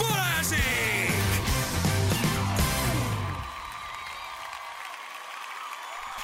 Balázsék.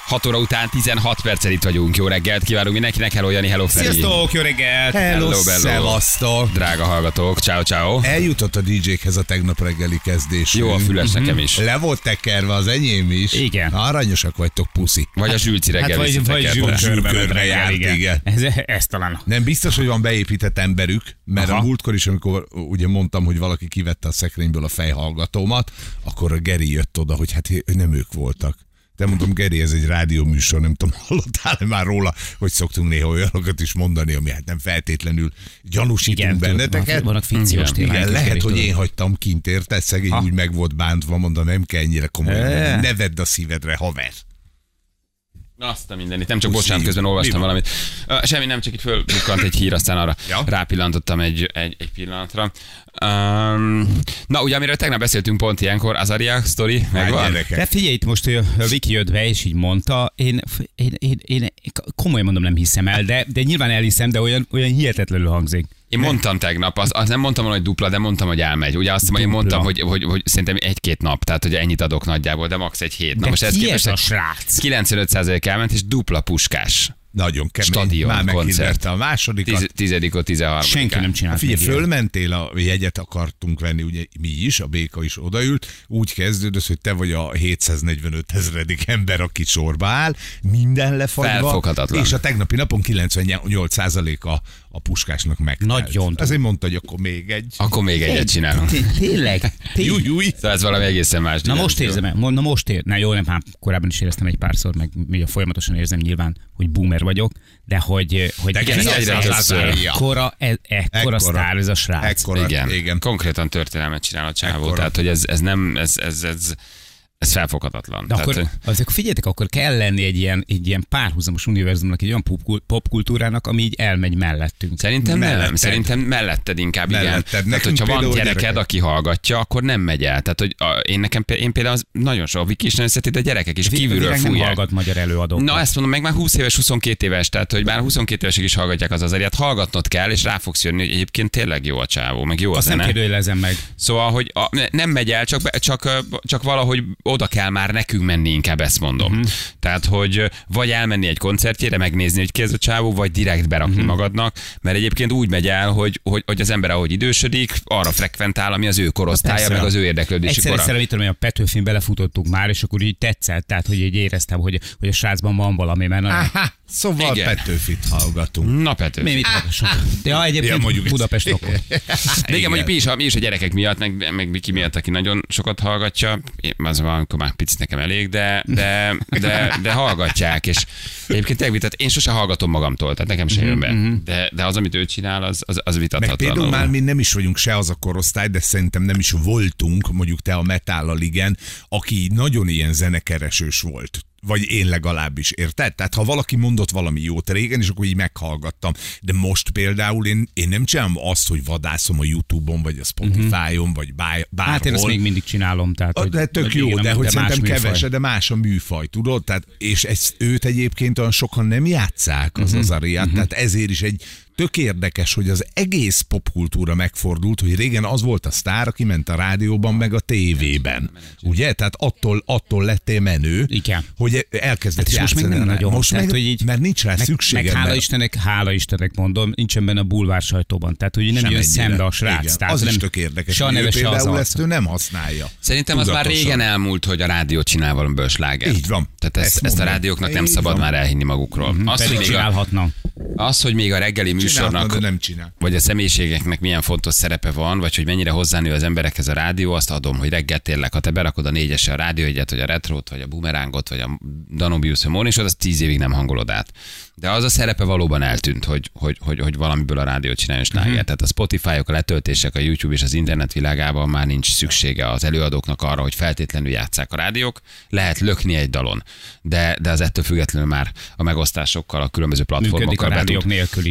Hat óra után 16 perccel itt vagyunk. Jó reggelt kívánunk mindenkinek. Hello Jani, hello Feri. Sziasztok, jó reggelt. Hello, szevasztok. Drága hallgatók, ciao ciao. Eljutott a DJ-khez a tegnap reggeli kezdés. Jó a füles nekem is. Le volt tekerve, az enyém is. Igen. Aranyosak vagytok, puszi. Vagy a zsülci reggel is tekerve. Zsülkörbe járt, igen. Ez talán. Nem biztos, hogy van beépített emberük, mert a múltkor is, amikor ugye mondtam, hogy valaki kivette a szekrényből a fejhallgatómat, akkor a Geri jött oda, hogy hát nem ők voltak. De mondom, Geri, ez egy rádióműsor, nem tudom, hallottál-e már róla, hogy szoktunk néha olyanokat is mondani, ami hát nem feltétlenül gyanúsítunk, igen, benneteket. Vannak fikciós témák. Igen, lehet, hogy én hagytam kint, érted? Szegény úgy meg volt bántva, mondom, nem kell ennyire komolyan, ne vedd a szívedre, haver. Azt a mindenit, nem csak bocsánat, közben olvastam valamit. Semmi, nem, csak itt fölbukkant egy hír, aztán arra rápillantottam egy pillanatra. Na, ugye, amiről tegnap beszéltünk pont ilyenkor, Azahriah sztori megvan. De figyelj, itt most a Viki jött be, és így mondta, én komolyan mondom, nem hiszem el, de nyilván elhiszem, de olyan hihetetlenül hangzik. Én mondtam tegnap, azt nem mondtam volna, hogy dupla, de mondtam, hogy elmegy. Ugye azt én mondtam, hogy szerintem 1-2 nap, tehát hogy ennyit adok nagyjából, de max. 1 hét. Na, de most ezt képest a srác? 95% elment, és dupla Puskás. Nagyon kemény. Stadion már koncert. A másodikat. 10-13. Senki nem csinált. Figyelj, fölmentél, a jegyet akartunk venni, ugye mi is, a béka is odaült. Úgy kezdődött, hogy te vagy a 745.000. ember, aki sorba áll, minden lefagyva. Felfoghatatlan. És a tegnapi napon 98% a Puskásnak megtelt. Nagyon. Azért mondta, hogy akkor még egy. Akkor még egyet csinálom. Tényleg. Ez valami egészen más. Na most érzem el. Na most érzem. Na jó, nem, hát korábban is éreztem egy párszor, meg ugye folyamatosan érzem nyilván, hogy boomer vagyok, de hogy ekkora sztár ez a srác. Ekkora, igen. Konkrétan történelmet csinál a csávó, tehát hogy ez felfoghatatlan. De akkor, figyeljetek, akkor kell lenni egy ilyen párhuzamos univerzumnak, egy olyan popkultúrának, ami így elmegy mellettünk. Szerintem nem. Szerintem melletted inkább, igen. Tehát, hogyha van gyereked, aki hallgatja, akkor nem megy el. Tehát, hogy én például az nagyon sok, a Viki is nagyon szereti, a gyerekek is kívülről fújják. Nem hallgat magyar előadókat. Na, ezt mondom, meg már 20 éves, 22 éves, tehát, hogy már 22 évesek is hallgatják Azahriah-t. Hallgatnod kell, és rá fogsz jönni, hogy egyébként tényleg jó a csávó, meg jó a zene. Azt nem kérdőjelezem meg. Szóval, hogy nem megy el, csak valahogy oda kell már nekünk menni, inkább ezt mondom. Mm-hmm. Tehát, hogy vagy elmenni egy koncertjére, megnézni, hogy ki ez a csávó, vagy direkt berakni magadnak, mert egyébként úgy megy el, hogy az ember, ahogy idősödik, arra frekventál, ami az ő korosztálya, meg az ő érdeklődési kora. Egyszer, a Petőfin belefutottuk már, és akkor úgy tetszett, tehát, hogy így éreztem, hogy a srácban van valami, mert szóval igen. Petőfit hallgatunk. Na, Petőfi. Mi mit hallgassunk? Ja, egyébként Budapest rokon. De igen, mondjuk mi is a gyerekek miatt, meg Miki miatt, aki nagyon sokat hallgatja. Az van, amikor már picit nekem elég, de hallgatják. És egyébként tehát én sose hallgatom magamtól, tehát nekem sem jön be. De az, amit ő csinál, az vitathatatlan. Meg például már mi nem is vagyunk se az a korosztály, de szerintem nem is voltunk, mondjuk te a metállal, igen, aki nagyon ilyen zenekeresős volt. Vagy én legalábbis, érted? Tehát ha valaki mondott valami jót régen, és akkor így meghallgattam. De most például én nem csinálom azt, hogy vadászom a YouTube-on, vagy a Spotify-on, vagy bárhol. Hát én ezt még mindig csinálom. Tehát, de tök jó, de hogy szerintem kevese, de más a műfaj, tudod? Tehát, és őt egyébként olyan sokan nem játsszák, az Azahriah. Tehát ezért is egy tök érdekes, hogy az egész popkultúra megfordult, hogy régen az volt a sztár, aki ment a rádióban, meg a tévében. Ugye? Tehát attól lettél menő, igen, hogy elkezdett hát játszani. Most meg nem nagyon. Most tehát, hogy így, mert nincs rá szükségem. Meg hála Istennek mondom, nincsen benne a bulvár sajtóban. Tehát, hogy nem jön szembe a srác. Az nem, is tök érdekes, hogy ő például ezt ő nem használja. Szerintem az már régen elmúlt, hogy a rádió csinál valamiből slágert. Így van. Tehát ezt a rádióknak nem szabad már elhinni magukról. Pedig csinálhatnak. Az, hogy még a reggeli műsornak, nem csinál. Vagy a személyiségeknek milyen fontos szerepe van, vagy hogy mennyire hozzánő az emberekhez a rádió, azt adom, hogy reggel térlek, ha te berakod a 4-es a rádiójegyet, vagy a retrót, vagy a bumerángot, vagy a Danubius Morningsot, az 10 évig nem hangolod át. De az a szerepe valóban eltűnt, hogy valamiből a rádiót csináljon slágert. Uh-huh. Tehát a Spotify-ok, a letöltések, a YouTube és az internet világában már nincs szüksége az előadóknak arra, hogy feltétlenül játsszák a rádiók. Lehet lökni egy dalon, de az ettől függetlenül már a megosztásokkal, a különböző platformokkal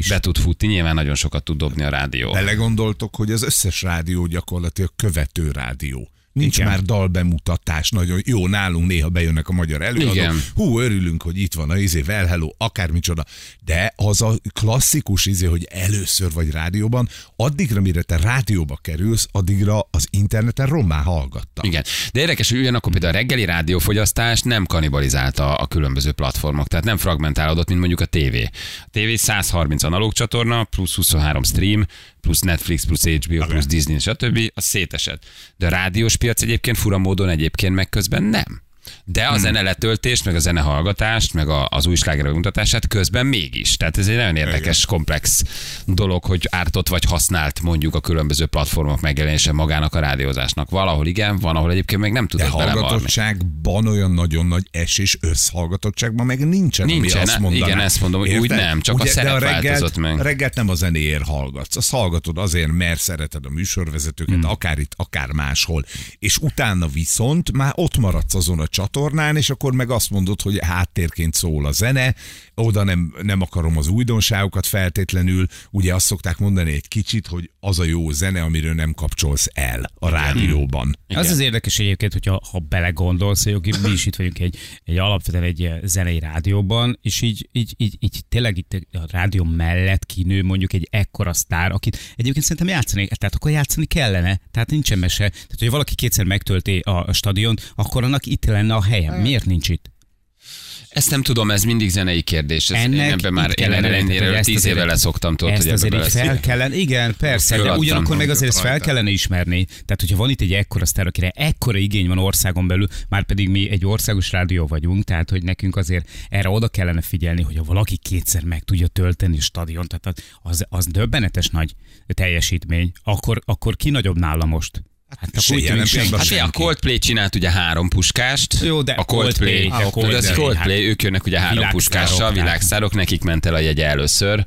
be tud futni. Nyilván nagyon sokat tud dobni a rádió. Belegondoltok, hogy az összes rádió gyakorlatilag követő rádió. Nincs igen. Már dalbemutatás, nagyon jó, nálunk néha bejönnek a magyar előadók. Igen. Hú, örülünk, hogy itt van a well hello, akármicsoda. De az a klasszikus hogy először vagy rádióban, addigra, mire te rádióba kerülsz, addigra az interneten rommá hallgattak. Igen, de érdekes, hogy ugyanakkor például a reggeli rádiófogyasztás nem kanibalizálta a különböző platformok, tehát nem fragmentálódott, mint mondjuk a tévé. A tévé 130 analóg csatorna, plusz 23 stream, plusz Netflix, plusz HBO, plusz Disney, stb. Az szétesett. De a rádiós piac egyébként fura módon egyébként meg közben nem. De a zene letöltést, meg a zene hallgatást, meg az új sláger bemutatását közben mégis. Tehát ez egy nagyon érdekes, igen, komplex dolog, hogy ártott vagy használt mondjuk a különböző platformok megjelenése magának a rádiózásnak. Valahol igen, van, ahol egyébként meg nem tudod belemarni. De hallgatottságban olyan nagyon nagy esés, összhallgatottságban meg nincsen, azt mondanám. Igen, ezt mondom, hogy úgy nem, csak ugye, a szerep változott meg. A reggelt nem a zenéért hallgatsz, azt hallgatod azért, mert szereted a műsorvezetőket, akár itt, akár máshol. És utána viszont már ott maradsz azon a csatornán, és akkor meg azt mondod, hogy háttérként szól a zene, oda nem akarom az újdonságokat feltétlenül, ugye azt szokták mondani egy kicsit, hogy az a jó zene, amiről nem kapcsolsz el a rádióban. Igen. Az az érdekes egyébként, hogyha belegondolsz, hogy mi is itt vagyunk egy alapvetően egy zenei rádióban, és így tényleg itt a rádió mellett kinő mondjuk egy ekkora sztár, akit egyébként szerintem játszani, tehát akkor játszani kellene, tehát nincsen mese. Tehát, hogy valaki kétszer megtölti a stadiont, akkor annak itt lenne a helyen. Miért nincs itt? Ezt nem tudom, ez mindig zenei kérdés. Ez ebben már ellenére 10 éve leszoktam tőle, hogy ebben belesz. Fel kellene, igen, persze, de ugyanakkor meg azért ezt fel kellene ismerni. Tehát, hogyha van itt egy ekkora sztár, akire ekkora igény van országon belül, már pedig mi egy országos rádió vagyunk, tehát, hogy nekünk azért erre oda kellene figyelni, hogyha valaki kétszer meg tudja tölteni a stadion, tehát az döbbenetes nagy teljesítmény, akkor ki nagyobb nála most? Hát a Coldplay csinált ugye 3 puskást. Jó, de a Coldplay, ők jönnek ugye 3 puskással, világszárok, nekik ment el a jegye először,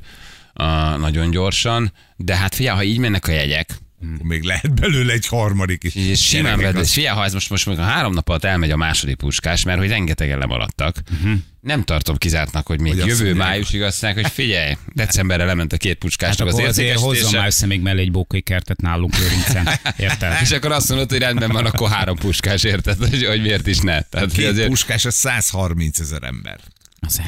nagyon gyorsan, de hát figyelj, ha így mennek a jegyek, még lehet belőle egy harmadik is. És simán vedes. Figyelj, ha ez most meg a 3 nap alatt elmegy a második puskás, mert hogy rengetegen lemaradtak. Uh-huh. Nem tartom kizártnak, hogy még jövő májusig azt mondják, hogy figyelj, decemberre lement a 2 puskásnak az érzékesítése. Hozzon már össze még mellé egy bókai kertet nálunk Lőrincen. Érted? És akkor azt mondod, hogy rendben van, akkor 3 puskás, érted? Hogy miért is ne? Tehát, 2 azért... puskás, az 130 000 ember. Az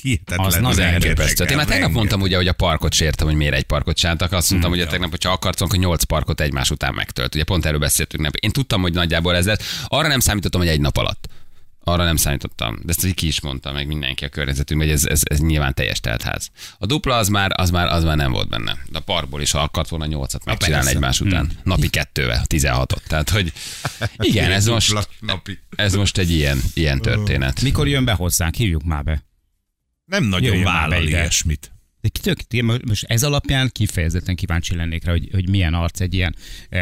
hihetetlen. Az elképesztő. Én már tegnap mondtam ugye, hogy a parkot sértem, hogy miért egy parkot csináltak. Azt mondtam, hogy a tegnap, hogyha akarsz, akkor 8 parkot egymás után megtölt. Ugye pont erről beszéltünk. Nem. Én tudtam, hogy nagyjából ez lesz. Arra nem számítottam, hogy egy nap alatt. Arra nem számítottam. De ezt ki is mondta meg mindenki a környezetünkben, hogy ez nyilván teljes teltház. A dupla az már nem volt benne. De a parkból is, ha akart volna 8-at megcsinálni egymás után. Napi 2-vel, 16-ot. Tehát, hogy igen, ez most egy ilyen történet. Mikor jön be hozzánk? Hívjuk már be. Nem nagyon vállal ilyesmit. Most ez alapján kifejezetten kíváncsi lennék rá, hogy milyen arc egy ilyen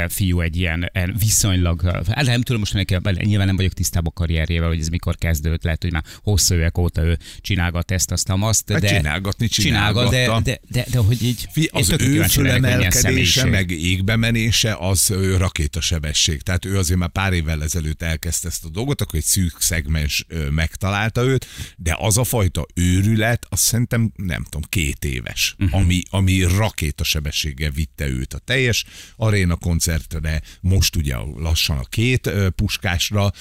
fiú, egy ilyen viszonylag, nem tudom most neki, nyilván nem vagyok tisztában a karrierjével, hogy ez mikor kezdődött, lehet, hogy már hosszú évek óta ő csinálgat ezt, aztán azt, de... Csinálgat, de hogy így... Az ő fölemelkedése, meg égbe menése, az rakétasebesség. Tehát ő azért már pár évvel ezelőtt elkezdte ezt a dolgot, akkor egy szűk szegmens megtalálta őt, de az a fajta őrület, azt szerintem, nem tudom, 2 éves, ami rakétasebességgel vitte őt a teljes aréna koncertre, most ugye lassan a 2 puskásra,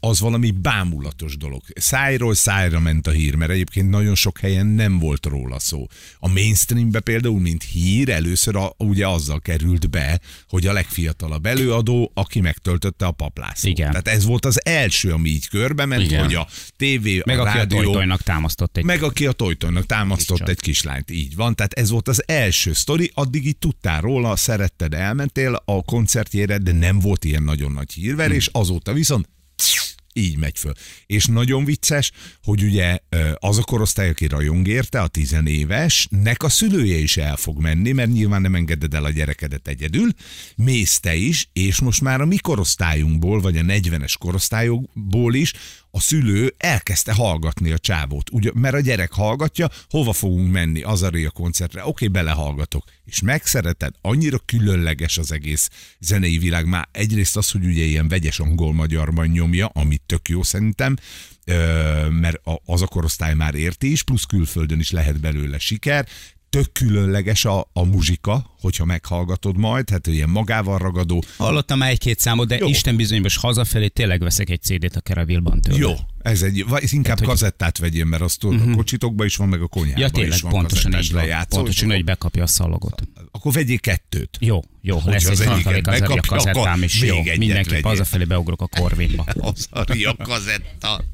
az valami bámulatos dolog. Szájról szájra ment a hír, mert egyébként nagyon sok helyen nem volt róla szó. A mainstreambe például, mint hír, először ugye azzal került be, hogy a legfiatalabb előadó, aki megtöltötte a Papp Lászlót. Tehát ez volt az első, ami így körbe ment, igen, hogy a tévé, meg a rádió... aki a Tojtojnak támasztott egy kislányt. Így van, tehát ez volt az első sztori, addig így tudtál róla, szeretted, elmentél a koncertjére, de nem volt ilyen nagyon nagy hírverés, azóta viszont így megy föl. És nagyon vicces, hogy ugye az a korosztály, aki rajong érte, a 10 éves, nek a szülője is el fog menni, mert nyilván nem engeded el a gyerekedet egyedül, mész te is, és most már a mi korosztályunkból, vagy a 40-es korosztályokból is a szülő elkezdte hallgatni a csávót, ugye, mert a gyerek hallgatja, hova fogunk menni, Azahriah koncertre, oké, belehallgatok, és megszereted, annyira különleges az egész zenei világ, már egyrészt az, hogy ugye ilyen vegyes angol-magyarban nyomja, ami tök jó szerintem, mert az a korosztály már érti is, plusz külföldön is lehet belőle siker, tök különleges a muzsika, hogyha meghallgatod majd, hát ilyen magával ragadó. Hallottam már 1-2 számot, de jó. Isten bizonyos, hazafelé tényleg veszek egy CD-t a Caravilban tőle. Jó, ez inkább hát, kazettát hogy... vegyél, mert azt a kocsitokban is van, meg a konyhában tényleg, is van pontosan kazettás lejátszó. Pontosan, hogy bekapja a szalagot. Akkor vegyél 2. Jó, hogy lesz egy harmadik Azahriah kazettám is. Jó, mindenképp hazafelé beugrok a Corvinba. Azahriah kazetta.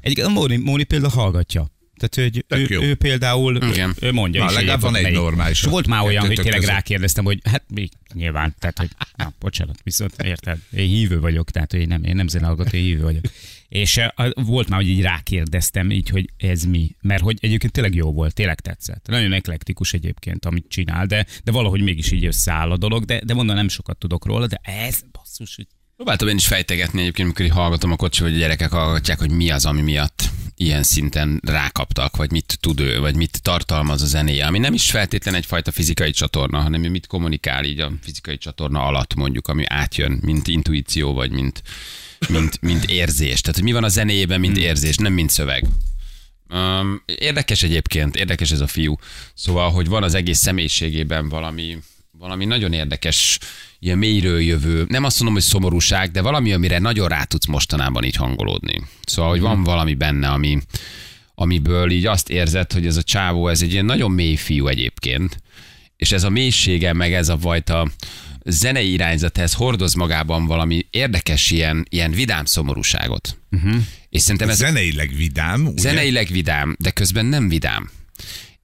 Egyébként a Móni például hallgatja. Tehát, hogy ő például ő mondja is. Legalább van egy normális. Volt már olyan, hogy tényleg rákérdeztem, hogy hát még nyilván, tehát, hogy na, bocsánat, viszont érted, én hívő vagyok, tehát én nem zenehallgató, én hívő vagyok. És volt már, hogy így rákérdeztem, így, hogy ez mi. Mert hogy egyébként tényleg jó volt, tényleg tetszett. Nagyon eklektikus egyébként, amit csinál, de valahogy mégis így összeáll a dolog, de mondom, nem sokat tudok róla, de ez basszus, hogy... Próbáltam én is fejtegetni egyébként, amikor hallgatom a kocsi, hogy a gyerekek hallgatják, hogy mi az, ami miatt ilyen szinten rákaptak, vagy mit tud ő, vagy mit tartalmaz a zenéje, ami nem is feltétlen egyfajta fizikai csatorna, hanem mit kommunikál így a fizikai csatorna alatt mondjuk, ami átjön, mint intuíció, vagy mint érzés. Tehát, hogy mi van a zenéjében, mint érzés, nem mint szöveg. Érdekes egyébként, érdekes ez a fiú. Szóval, hogy van az egész személyiségében valami nagyon érdekes, ilyen mélyről jövő, nem azt mondom, hogy szomorúság, de valami, amire nagyon rá tudsz mostanában így hangolódni. Szóval, hogy van valami benne, amiből így azt érzed, hogy ez a csávó, ez egy ilyen nagyon mély fiú egyébként, és ez a mélysége, meg ez a fajta zenei irányzat, ez hordoz magában valami érdekes ilyen vidám szomorúságot. És szerintem ez zeneileg vidám. Ugye? Zeneileg vidám, de közben nem vidám.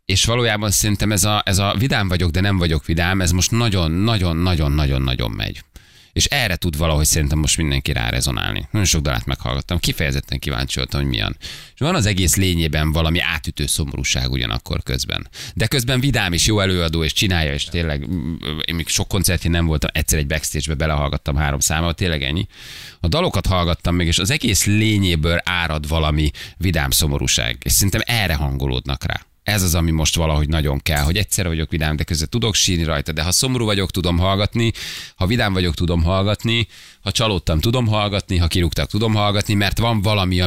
És valójában szerintem ez a vidám vagyok, de nem vagyok vidám, ez most nagyon-nagyon-nagyon-nagyon-nagyon megy. És erre tud valahogy szerintem most mindenki rá rezonálni. Nagyon sok dalát meghallgattam, kifejezetten kíváncsi voltam, hogy milyen. És van az egész lényében valami átütő szomorúság ugyanakkor közben. De közben vidám is, jó előadó, és csinálja, és tényleg, én még sok koncertjén nem voltam, egyszer egy backstage-be belehallgattam 3 számot, tényleg ennyi. A dalokat hallgattam meg, és az egész lényéből árad valami vidám szomorúság. És szerintem erre hangolódnak rá. Ez az, ami most valahogy nagyon kell, hogy egyszerre vagyok vidám, de közben tudok sírni rajta, de ha szomorú vagyok, tudom hallgatni, ha vidám vagyok, tudom hallgatni, ha csalódtam, tudom hallgatni, ha kirúgtak, tudom hallgatni, mert van valami,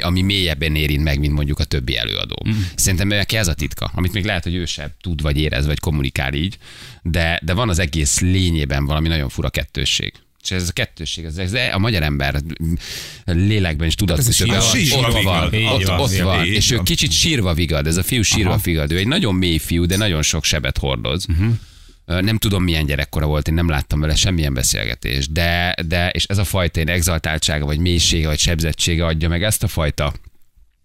ami mélyebben érint meg, mint mondjuk a többi előadó. Szerintem ez a titka, amit még lehet, hogy ő sem tud, vagy érez, vagy kommunikál így, de van az egész lényében valami nagyon fura kettősség. És ez a kettősség, ez a magyar ember lélekben is tudatosítja, ott van, és ő kicsit sírva vigad, ez a fiú sírva vigad, ő egy nagyon mély fiú, de nagyon sok sebet hordoz. Nem tudom, milyen gyerekkora volt, én nem láttam vele semmilyen beszélgetést, de és ez a fajta exaltáltsága, vagy mélysége, vagy sebzettsége adja meg ezt a fajta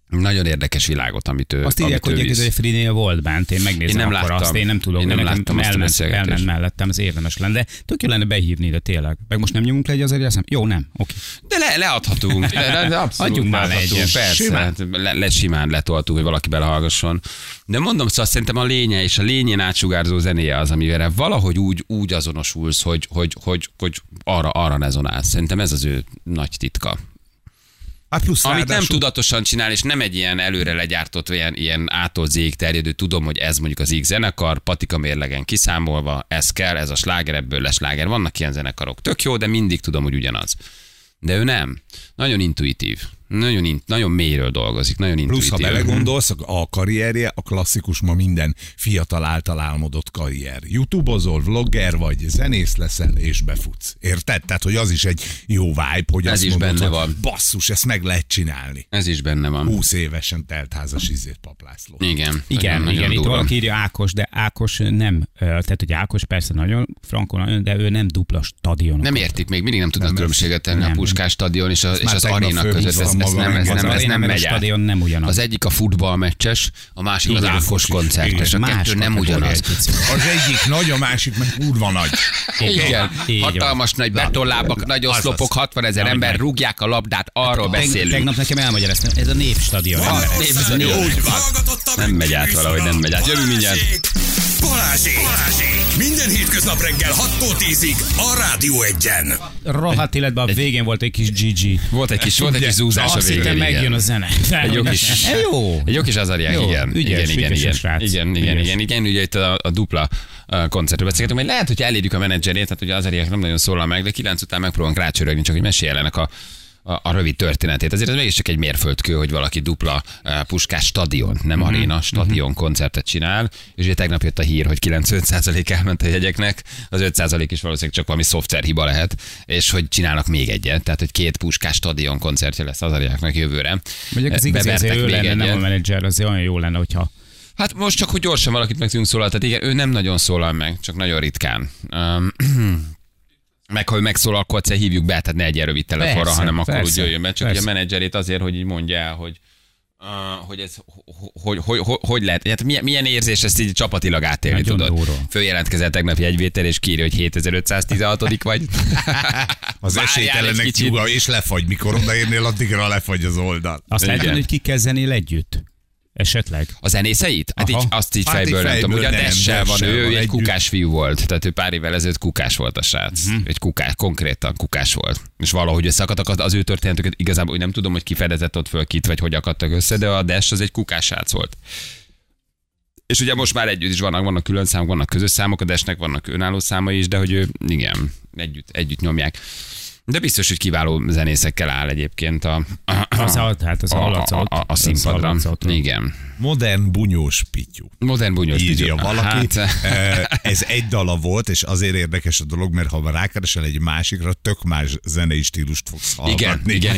nagyon érdekes világot, amit ő visz. Azt írják, hogy a Frinél volt bent, én megnézem, én nem akkor láttam, azt, én nem tudom, én nem láttam elment mellettem, az érdemes lenne, de tök jó lenne behívni, de tényleg. Meg most nem nyomunk le egy Azahriah szám? Jó, nem, oké. De leadhatunk, de abszolút adjunk már le egyet. Persze, simán. Simán letoltuk, hogy valaki belehallgasson. De mondom, szóval szerintem a lénye és a lényén átsugárzó zenéje az, amivel valahogy úgy azonosulsz, hogy arra rezonálsz. Szerintem ez az ő nagy titka. Plusz, amit ráadásul... nem tudatosan csinál, és nem egy ilyen előre legyártott, ilyen A-tól Z-ig terjedő, tudom, hogy ez mondjuk az X zenekar, patika mérlegen kiszámolva, ez kell, ez a sláger, ebből lesz sláger. Vannak ilyen zenekarok, tök jó, de mindig tudom, hogy ugyanaz. De ő nem. Nagyon intuitív. Nagyon mélyről dolgozik, nagyon intuitív. Plusz, ha belegondolsz, a karrierje, a klasszikus ma minden fiatal által álmodott karrier. YouTube-ozol, vlogger vagy, zenész leszel és befutsz. Érted? Tehát, hogy az is egy jó vibe, hogy ez azt is mondod, benne van. Basszus, ezt meg lehet csinálni. Ez is benne van. 20 évesen teltházas Papp László. Igen, itt valaki írja Ákos, de Ákos nem. Tehát, hogy Ákos persze nagyon frankon, de ő nem dupla stadion. Nem értik még, mindig nem tudnak különbséget tenni a Puskás stadion és az aréna között. maga. Ez nem megy. A stadion nem ugyanaz. Az egyik a futballmeccses, a másik igen, az Ákos koncertes. Igen, a kettő nem ugyanaz. Az egyik nagy, a másik meg kurva nagy. Igen, hatalmas nagy betonlábak, nagy oszlopok, 60 000 ember rúgják a labdát, arról beszélünk. Tegnap nekem elmagyaráztam, ez a Népstadion. Nem megy át valahogy, nem megy át. Jövünk mindjárt. Balázsék! Minden hétköznap reggel 6-tól 10-ig a Rádió 1-en. Rohadt életben a végén volt egy kis GG. Volt egy kis zúzás a végén. Aztán megjön a zene. Egy jó kis Azahriah, igen. Ugye itt a dupla koncertről beszélgetünk, hogy lehet, hogy elérjük a menedzserét, hát ugye Azahriah nem nagyon szólal meg, de 9 után megpróbálunk rácsörögni, csak hogy meséljenek a rövid történetét. Azért ez mégiscsak egy mérföldkő, hogy valaki dupla Puskás stadion, nem aréna, stadion koncertet csinál, és ugye tegnap jött a hír, hogy 95% elment a jegyeknek, az 5% is valószínűleg csak valami szoftverhiba lehet, és hogy csinálnak még egyet, tehát hogy 2 Puskás stadion koncertje lesz Azahriahnak jövőre. Mondjuk az igazi, azért ő lenne, nem a menedzser, azért olyan jó lenne, hogyha... Hát most csak, hogy gyorsan valakit meg tudunk szólal, tehát igen, ő nem nagyon szólal meg, csak nagyon ritkán. Meg ha ő megszólal, akkor egyszer hívjuk be, tehát ne egy ilyen rövid telefonra, hanem akkor úgy jöjjön be. Csak a menedzserét azért, hogy így mondja el, hogy hogy lehet, hát milyen érzés ezt így csapatilag átélni, nagyon tudod. Durva. Följelentkezel tegnap jegyvétel, és kiírja, hogy 7516 vagy. Az esélytelenek tyúga, és lefagy, mikor odaérnél, addigra lefagy az oldal. Azt lehet, hogy ki kell zenél együtt. Esetleg. A zenészeit? Hát így, azt így fejből nem tudom. Ugye a Dessel van, ő egy kukás fiú volt. Tehát ő pár évvel ezelőtt kukás volt a srác. Egy kukás, konkrétan kukás volt. És valahogy összeakadtak, az ő történetüket igazából nem tudom, hogy ki fedezett ott föl kit, vagy hogy akadtak össze, de a Dess az egy kukás srác volt. És ugye most már együtt is vannak külön számok, vannak közös számok, a Dessnek vannak önálló számai is, de hogy ő, igen, együtt nyomják. De biztos, hogy kiváló zenészekkel áll egyébként a színpadra. Igen. Modern bunyós pittyú. Írja valaki. Hát. Ez egy dala volt, és azért érdekes a dolog, mert ha rákeresel egy másikra, tök más zenei stílust fogsz hallgatni. Igen.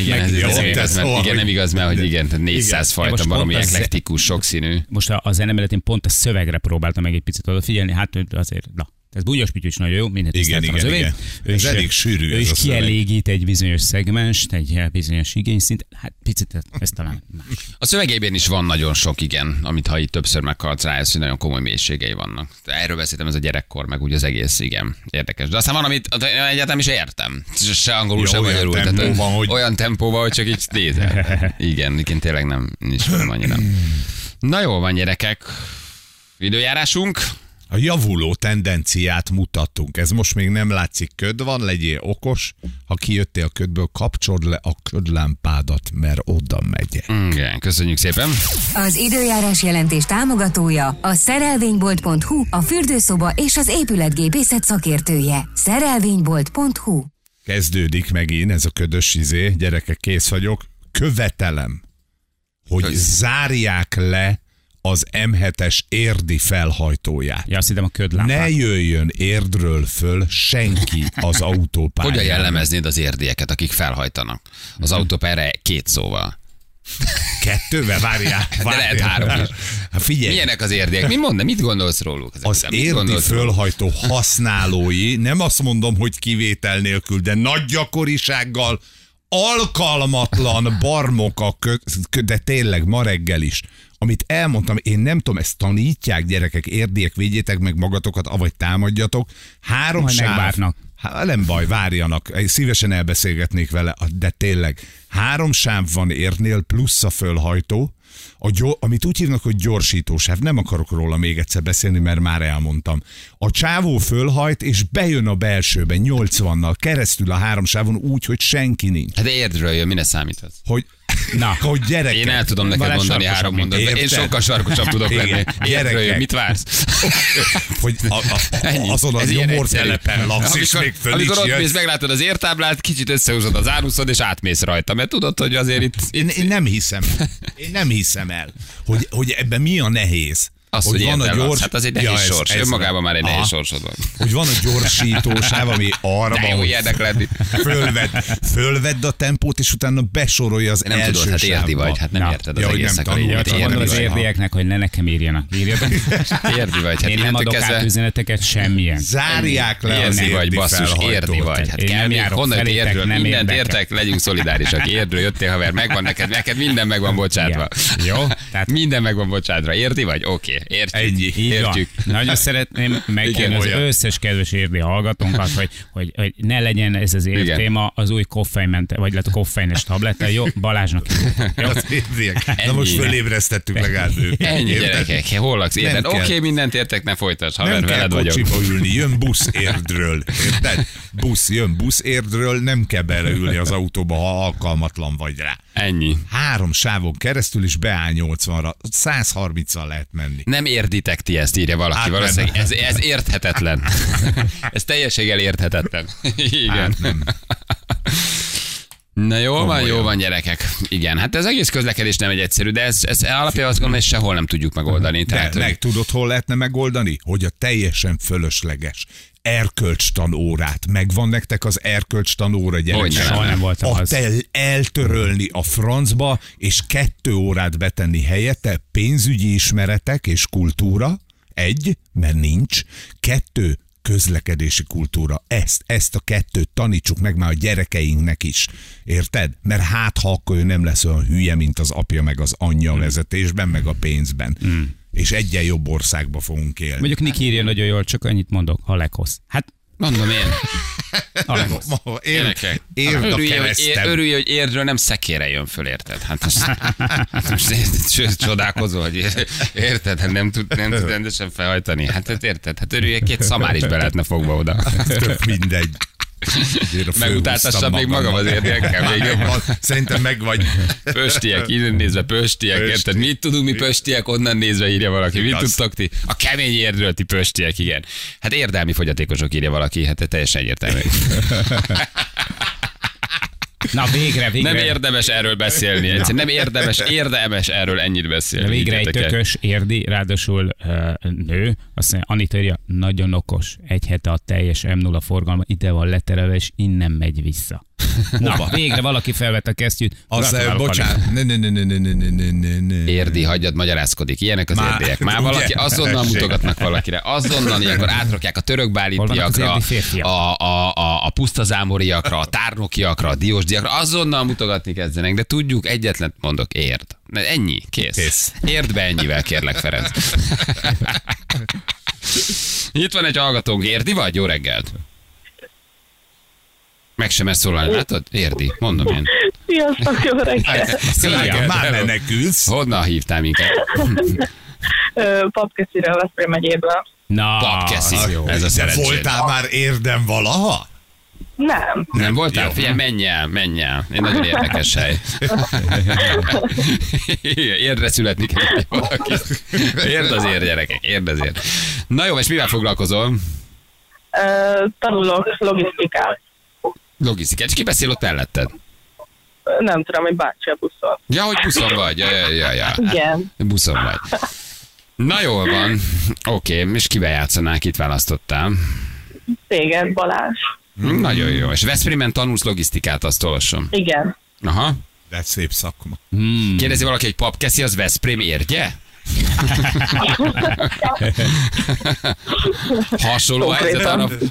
Ez nem igaz, mert hogy igen, 400 fajta baromi eklektikus, sokszínű. Most a zene mellett én pont a szövegre próbáltam meg egy picit odafigyelni, hát azért, na. Ez Bugyos Pitty is nagyon jó, mindent tiszteltem az övé. Ez elég sűrű. Ő is kielégít egy bizonyos szegmens, egy bizonyos igényszint. Hát picit ez talán más. A szövegében is van nagyon sok, igen, amit ha itt többször meghaltsz rá, ez, hogy nagyon komoly mélységei vannak. Erről beszéltem, ez a gyerekkor, meg úgy az egész, igen, érdekes. De aztán van, amit egyáltalán is értem. Se angolul, jó, se magyarul. Olyan tempóban, hogy csak így nézel. Igen, tényleg nem nincs velem annyira. Na jó van, gyerekek. Időjárásunk. A javuló tendenciát mutatunk. Ez most még nem látszik, köd van, legyél okos. Ha kijöttél a ködből, kapcsold le a ködlámpádat, mert oda megyek. Igen, köszönjük szépen. Az időjárás jelentés támogatója a szerelvénybolt.hu, a fürdőszoba és az épületgépészet szakértője. Szerelvénybolt.hu. Kezdődik megint ez a ködös izé. Gyerekek, kész vagyok. Követelem, hogy zárják le az M7-es érdi felhajtóját. Ja, azt hiszem a ködlámpát. Ne jöjjön Érdről föl senki az autópályára. Hogyan jellemeznéd az érdieket, akik felhajtanak? Az autópályára 2 szóval. 2-vel? Várjál. De lehet 3 is. Hát figyelj. Milyenek az érdiek? Mit gondolsz róluk? Az érdi fölhajtó használói, nem azt mondom, hogy kivétel nélkül, de nagy gyakorisággal alkalmatlan barmok de tényleg ma reggel is. Amit elmondtam, én nem tudom, ezt tanítják, gyerekek, érdiek, védjétek meg magatokat, avagy támadjatok. 3 sáv. Nem baj, várjanak. Szívesen elbeszélgetnék vele, de tényleg. 3 sáv van érnél, plusz a fölhajtó, amit úgy hívnak, hogy gyorsítósáv. Nem akarok róla még egyszer beszélni, mert már elmondtam. A csávó fölhajt, és bejön a belsőben 80-nal keresztül a 3 sávon úgy, hogy senki nincs. Hát Érdről jön, mire számíthatsz? Hogy gyerekek. Én el tudom neked mondani 3 mondatban. Én sokkal sarkosabb tudok lenni. Gyerekről, mit vársz? Hogy azon az jomortelepen laksz, és még föl is jössz. Meglátod az értáblát, kicsit összehúzod az áruszod, és átmész rajta. Mert tudod, hogy azért itt... Én nem hiszem el, hogy ebben mi a nehéz. Az, hogy van a gyors... Hát az egy nehéz sors. Önmagában már egy nehéz sorsod van. Hogy van a gyorsítósáv, ami arra van, fölvedd a tempót, és utána besorolja az nem első sávba. Hát érdi vagy, hát nem érted az egésznek a lényeget. Mondom az érdieknek, hogy ne nekem írjanak. Érdi vagy. Én nem adok át üzeneteket semmilyen. Zárják le az érdi felhajtót. Én járok felétek, nem értek. Legyünk szolidárisak. Érdről jöttél, haver, megvan neked minden megvan bocsátva. Jó? Minden megvan bocsátva. Érdi vagy? Oké. Értjük. Nagyon szeretném megkérni az összes kedves érdi hallgatónkat, hogy ne legyen ez az érdi téma az új koffeinmentes, vagy lehet koffeines tabletta. Jó, Balázsnak jó. Na most fölébresztettük legalább őt. Ennyi gyerekek, hol laksz? Oké, mindent értek, ne folytasd, haver, veled vagyok. Nem kell kocsiba ülni, jön busz Érdről. Érted? Busz jön, busz Érdről, nem kell beleülni az autóba, ha alkalmatlan vagy rá. Ennyi. 3 sávon keresztül is beáll 80-ra, 130-al lehet menni. Nem érditek ti ezt, írja valaki. Hát valószínűleg ez érthetetlen. Ez teljességgel érthetetlen. Igen. Hát nem. Na jó van gyerekek. Igen, hát ez egész közlekedés nem egy egyszerű, de ez alapjában azt gondolom, hogy sehol nem tudjuk megoldani. Tehát, de meg tudod, hol lehetne megoldani? Hogy a teljesen fölösleges erkölcstanórát. Megvan nektek az erkölcstanóra, gyerekek? Hogy nem voltam az. Eltörölni a francba, és 2 órát betenni helyette pénzügyi ismeretek és kultúra. 1, mert nincs. 2, közlekedési kultúra. Ezt a 2 tanítsuk meg már a gyerekeinknek is. Érted? Mert hát, ha akkor ő nem lesz olyan hülye, mint az apja, meg az anyja a vezetésben, meg a pénzben. És egyen jobb országba fogunk élni. Mondjuk Niki írja nagyon jól, csak annyit mondok, Alekosz. Hát mondom én. Alekosz. Örülj, hogy Érdről nem szekére jön föl, érted? Hát most csodálkozol, hogy érted? Hát nem tud rendesen felhajtani. Hát érted? Hát örülj, 2 szamár is be lehetne fogva oda. Tök mindegy. Megutáltassam még magam az érdekkel. Szerintem meg vagy. Pöstiek, innen nézve pöstiek, érted? Mit tudunk mi pöstiek, onnan nézve, írja valaki. Mit tudtok ti? A kemény Érdről ti pöstiek, igen. Hát érdelmi fogyatékosok, írja valaki, hát teljesen egyértelmű. Na végre. Nem érdemes erről beszélni. Nem érdemes erről ennyit beszélni. De végre egy tökös érdi, ráadásul nő, azt mondja, Anita írja, nagyon okos, egy hete a teljes M0 forgalma, ide van leterelve, és innen megy vissza. Na, végre valaki felvett a kesztyűt. Bocsánat. Érdi, hagyjad, magyarázkodik. Ilyenek az érdiek. Már valaki azonnal mutogatnak valakire. Azonnal ilyenkor átrakják a törökbálitiakra, a pusztazámoriakra, a tárnokiakra, a diósdiakra. Azonnal mutogatni kezdenek, de tudjuk, egyetlen mondok, Érd. Ennyi, kész. Érd be ennyivel, kérlek, Ferenc. Itt van egy hallgatónk. Érdi vagy? Jó reggelt! Meg sem ezt szólalni, látod? Érdi, mondom én. Sziasztok, jó reggelt! Szia, már menekülsz. Honnan hívtál minket? Papkesziről, Veszprém megyéből. Na, Papkeszi, ez a szerencsét. Voltál már Érden valaha? Nem. Nem voltál? Figyelj, menj el. Én nagyon érdekes hely. Érdre születni kell valaki. Érd azért, gyerekek, érd azért. Na jó, és mivel foglalkozom? Tanulok logisztikát. Logisztikát. És ki beszél ott melletted? Nem tudom, hogy bácsi a buszon. Ja, hogy buszon vagy. Ja. Igen. Buszon vagy. Na jól van. Oké, és kivel játszanál, kit választottál? Téged, Balázs. Nagyon jó. És Veszprémen tanulsz logisztikát, azt olvasom. Igen. Aha. De szép szakma. Kérdezi valaki, egy Papkeszi, az Veszprém érgye?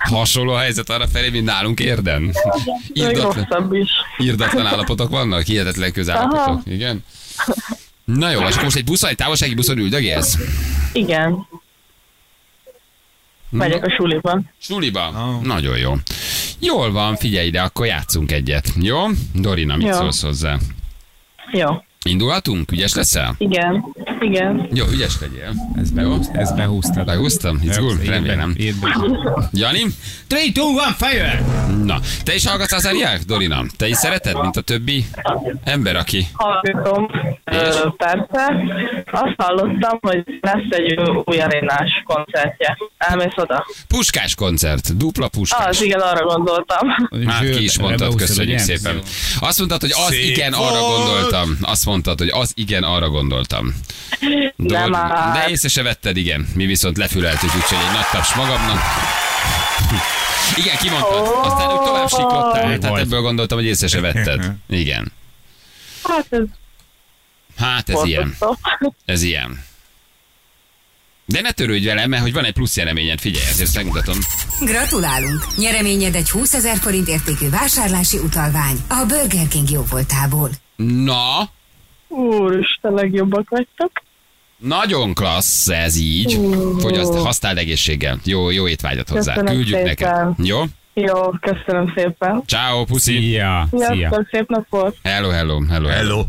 Hasonló helyzet arra felé, mint nálunk Érden. Irdatlan állapotok vannak, hihetetlen közállapotok. Igen. Na jó, és most egy buszon, egy távolsági buszon üldögélsz? Igen. Megyek a suliban. Nagyon jó. Jól van, figyelj ide, akkor játszunk egyet. Jó? Dorina, mit szólsz hozzá? Jó. Indulhatunk? Ügyes leszel? Igen. Jó, ügyes legyél. Ezt behúztad. Behúztam? It's good, remélem. Jani? 3, 2, 1, fire! Na, te is hallgatsz Azahriah, Dorina? Te is szereted, mint a többi ember, aki... Hallgatom, persze. Azt hallottam, hogy lesz egy új arénás koncertje. Elmész oda? Puskás koncert, dupla Puskás. Az igen, arra gondoltam. Hát ki is mondtad, köszönjük szépen. Azt mondtad, hogy az igen, arra gondoltam. Nem a... De észre se vetted, igen. Mi viszont lefüleltük, úgyhogy egy nagy taps magamnak. Igen, kimondtad. Aztán úgy tovább siklottál. Tehát ebből gondoltam, hogy észre se vetted. Igen. Hát ez ilyen. Ez ilyen. De ne törődj velem, mert hogy van egy plusz nyereményed, figyelj, ezért megmutatom. Gratulálunk! Nyereményed egy 20 000 forint értékű vásárlási utalvány a Burger King jóvoltából. Na? Úristen, legjobbak vagytok. Nagyon klassz ez így. Fogyaszt, használd egészséggel. Jó étvágyat hozzá. Köszönöm, küldjük neked. Jó, köszönöm szépen. Ciao, puszi. Szia. Sziasztok, szép napot. Hello.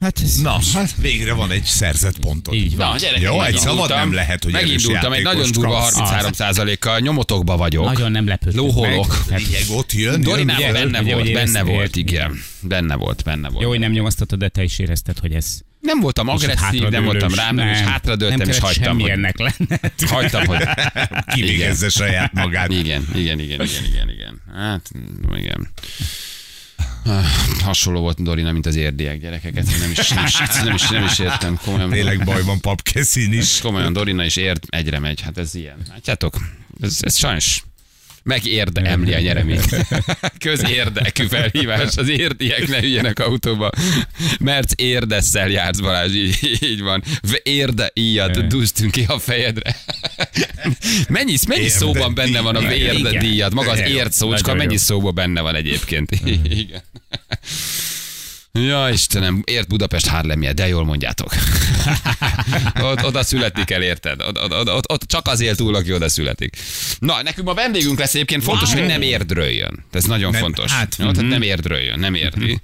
Hát na, végre van egy szerzett pontod. Így van. Jó, egy szabad nem lehet, hogy megindultam egy nagyon durva 33%-kal, nyomotokba vagyok. Nagyon nem lepődtem. Lóholok. Ott jön. Dorinában benne volt. Jó, hogy nem nyomasztottad, de te is érezted, hogy ez... Nem voltam agresszív, nem voltam rám, és hátradőltem, és hagytam, hogy... Nem kellett hagytam, hogy... Kivégezze saját magát. Igen. Hát, igen. Hasonló volt Dorina, mint az érdiek gyerekeket. Nem is értem. Komolyan, tényleg bajban Papp Keszin is. Komolyan Dorina is ért, egyre megy. Hát ez ilyen. Látjátok? Ez sajnos megérdemli a nyereményt. Közérdekű felhívás. Az érdiek ne üljenek autóba. Mert érdesszel jársz, Balázs. Így van. Érdedíjat dúztunk ki a fejedre. Mennyi szóban benne van a érdedíjat? Maga az érd szócska, mennyi szóban benne van egyébként? Igen. Ja, Istenem, ért Budapest Harlemje, de jól mondjátok. Oda születni kell, érted? Ott csak azért túl, aki oda születik. Na, nekünk ma vendégünk lesz egyébként, fontos, hogy nem érdről jön. Ez nagyon fontos. Tehát nem érdről jön, nem érdi.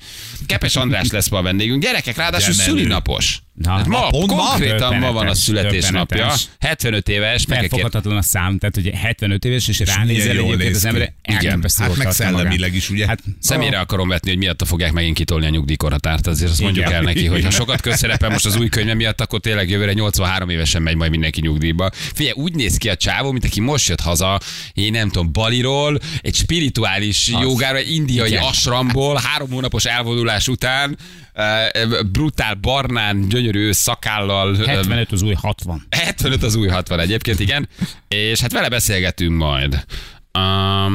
Kepes András lesz ma a vendégünk. Gyerekek, ráadásul szülinapos. Ma konkrétan ma van a születésnapja. 75 éves. Megfoghatatlan a szám, tehát ugye 75 éves, és ránézel egyébként az ember. Hát meg szellemileg is, ugye? Személyre akarom vetni, hogy miatta fogják megint kitolni a nyugdíjkorhatárt, azért azt mondjuk el neki, hogy ha sokat közszerepel most az új könyve miatt, akkor tényleg jövőre 83 évesen megy majd mindenki nyugdíjba. Figyelj, úgy néz ki a csávó, mint aki most jött haza, én nem tudom, Baliról, egy spirituális jogára, egy indiai asramból, 3 hónapos elvonulás után, brutál barnán, gyönyörű szakállal. 75 az új 60. 75 az új 60 egyébként, igen. És hát vele beszélgetünk majd.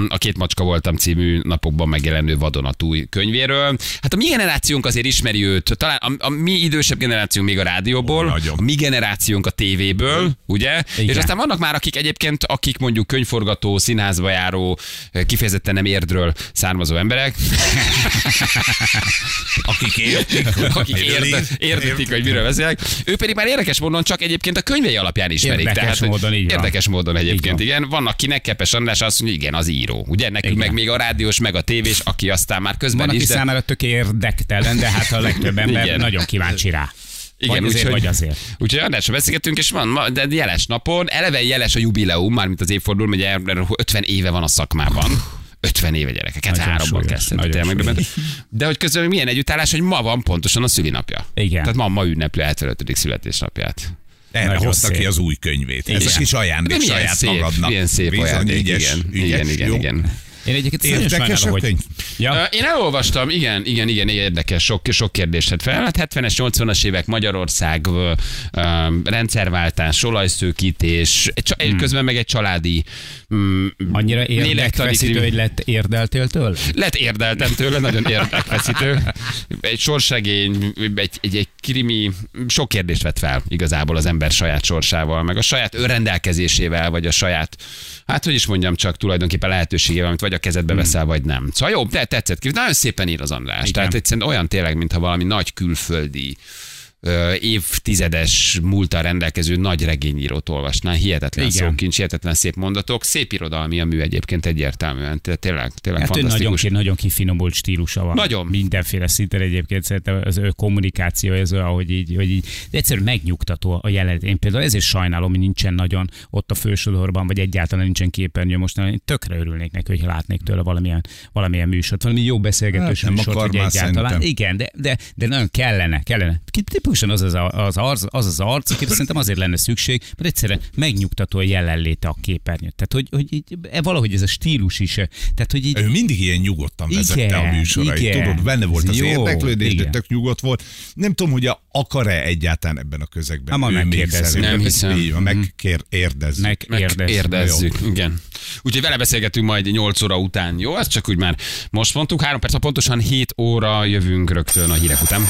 A Két macska voltam című napokban megjelenő vadonatúj könyvéről. Hát a mi generációnk azért ismeri őt, talán a mi idősebb generációnk még a rádióból, a mi generációnk a tévéből, ugye? Igen. És aztán vannak már akik mondjuk könyvforgató, színházba járó, kifejezetten nem érdről származó emberek. Akik értik, hogy miről beszélek. Ő pedig már érdekes módon csak egyébként a könyvei alapján ismerik. Érdekes módon egyébként. Vannak kinek Kepes András azt mondja, igen, az író. Ugye nekünk meg még a rádiós, meg a tévés, aki aztán már közben van, is. Van, aki számára tök érdektelen, de hát a legtöbb ember nagyon kíváncsi rá. Igen, úgyhogy Andrással beszélgetünk, és van ma, de jeles napon, eleve jeles a jubileum, mármint az évforduló, ugye 50 éve van a szakmában. 50 éve, gyerekek, hát 3-ban kezdtem. De hogy közben milyen együttállás, hogy ma van pontosan a szülinapja. Igen. Tehát ma ünnepli a 75. születésnapját. Erre hozta ki az új könyvét. Igen. Ez a kis ajándék saját magadnak. Milyen szép ajándék, igen. Én egyébként érdekes a könyv. Ja. Én elolvastam, igen, érdekes, sok kérdést tett fel. Hát 70-es, 80-as évek Magyarország, rendszerváltás, olajszőkítés, közben meg egy családi... Annyira érdekfeszítő, hogy lett érdeltél tőle? Lett érdeltem tőle, nagyon érdekfeszítő. Egy sorsregény, egy krimi, sok kérdést vett fel igazából az ember saját sorsával, meg a saját önrendelkezésével, vagy a saját, hát hogy is mondjam, csak tulajdonképpen lehetőségével, amit vagy a kezedbe veszel, vagy nem. Szóval jó, de tetszett ki. Nagyon szépen ír az András. Igen. Tehát egyszerűen olyan tényleg, mintha valami nagy külföldi évtizedes múltal rendelkező nagy regényírót olvasnál. Hihetetlen szókincs, hihetetlen szép mondatok. Szép irodalmi a mű egyébként egyértelműen. Tényleg fantasztikus. Nagyon kifinomult stílusa van. Nagyon. Mindenféle szinten egyébként szerintem az ő kommunikáció, ez olyan, hogy így egyszerűen megnyugtató a jelenet. Én például ezért sajnálom, hogy nincsen nagyon ott a fősodorban, vagy egyáltalán nincsen képernyő mostanában. Én tökre örülnék neki, hogy látnék tőle valamilyen műsort, valami jó beszélgetős műsort, hogy egyáltalán. Igen, de nagyon kellene. pontosan az arc, akire szerintem azért lenne szükség, mert egyszerűen megnyugtató a jelenléte a képernyőt. Tehát, hogy így, valahogy ez a stílus is. Tehát, hogy így... Ő mindig ilyen nyugodtan vezette a műsorait. Tudod, benne volt az érdeklődés, de tök nyugodt volt. Nem tudom, hogy akar-e egyáltalán ebben a közegben. Nem, megkérdezzük. Megkérdezzük. Igen. Úgyhogy vele beszélgetünk majd 8 óra után. Jó, ezt csak úgy már most mondtuk. 3 perc, pontosan 7 óra, jövünk rögtön a hírek után.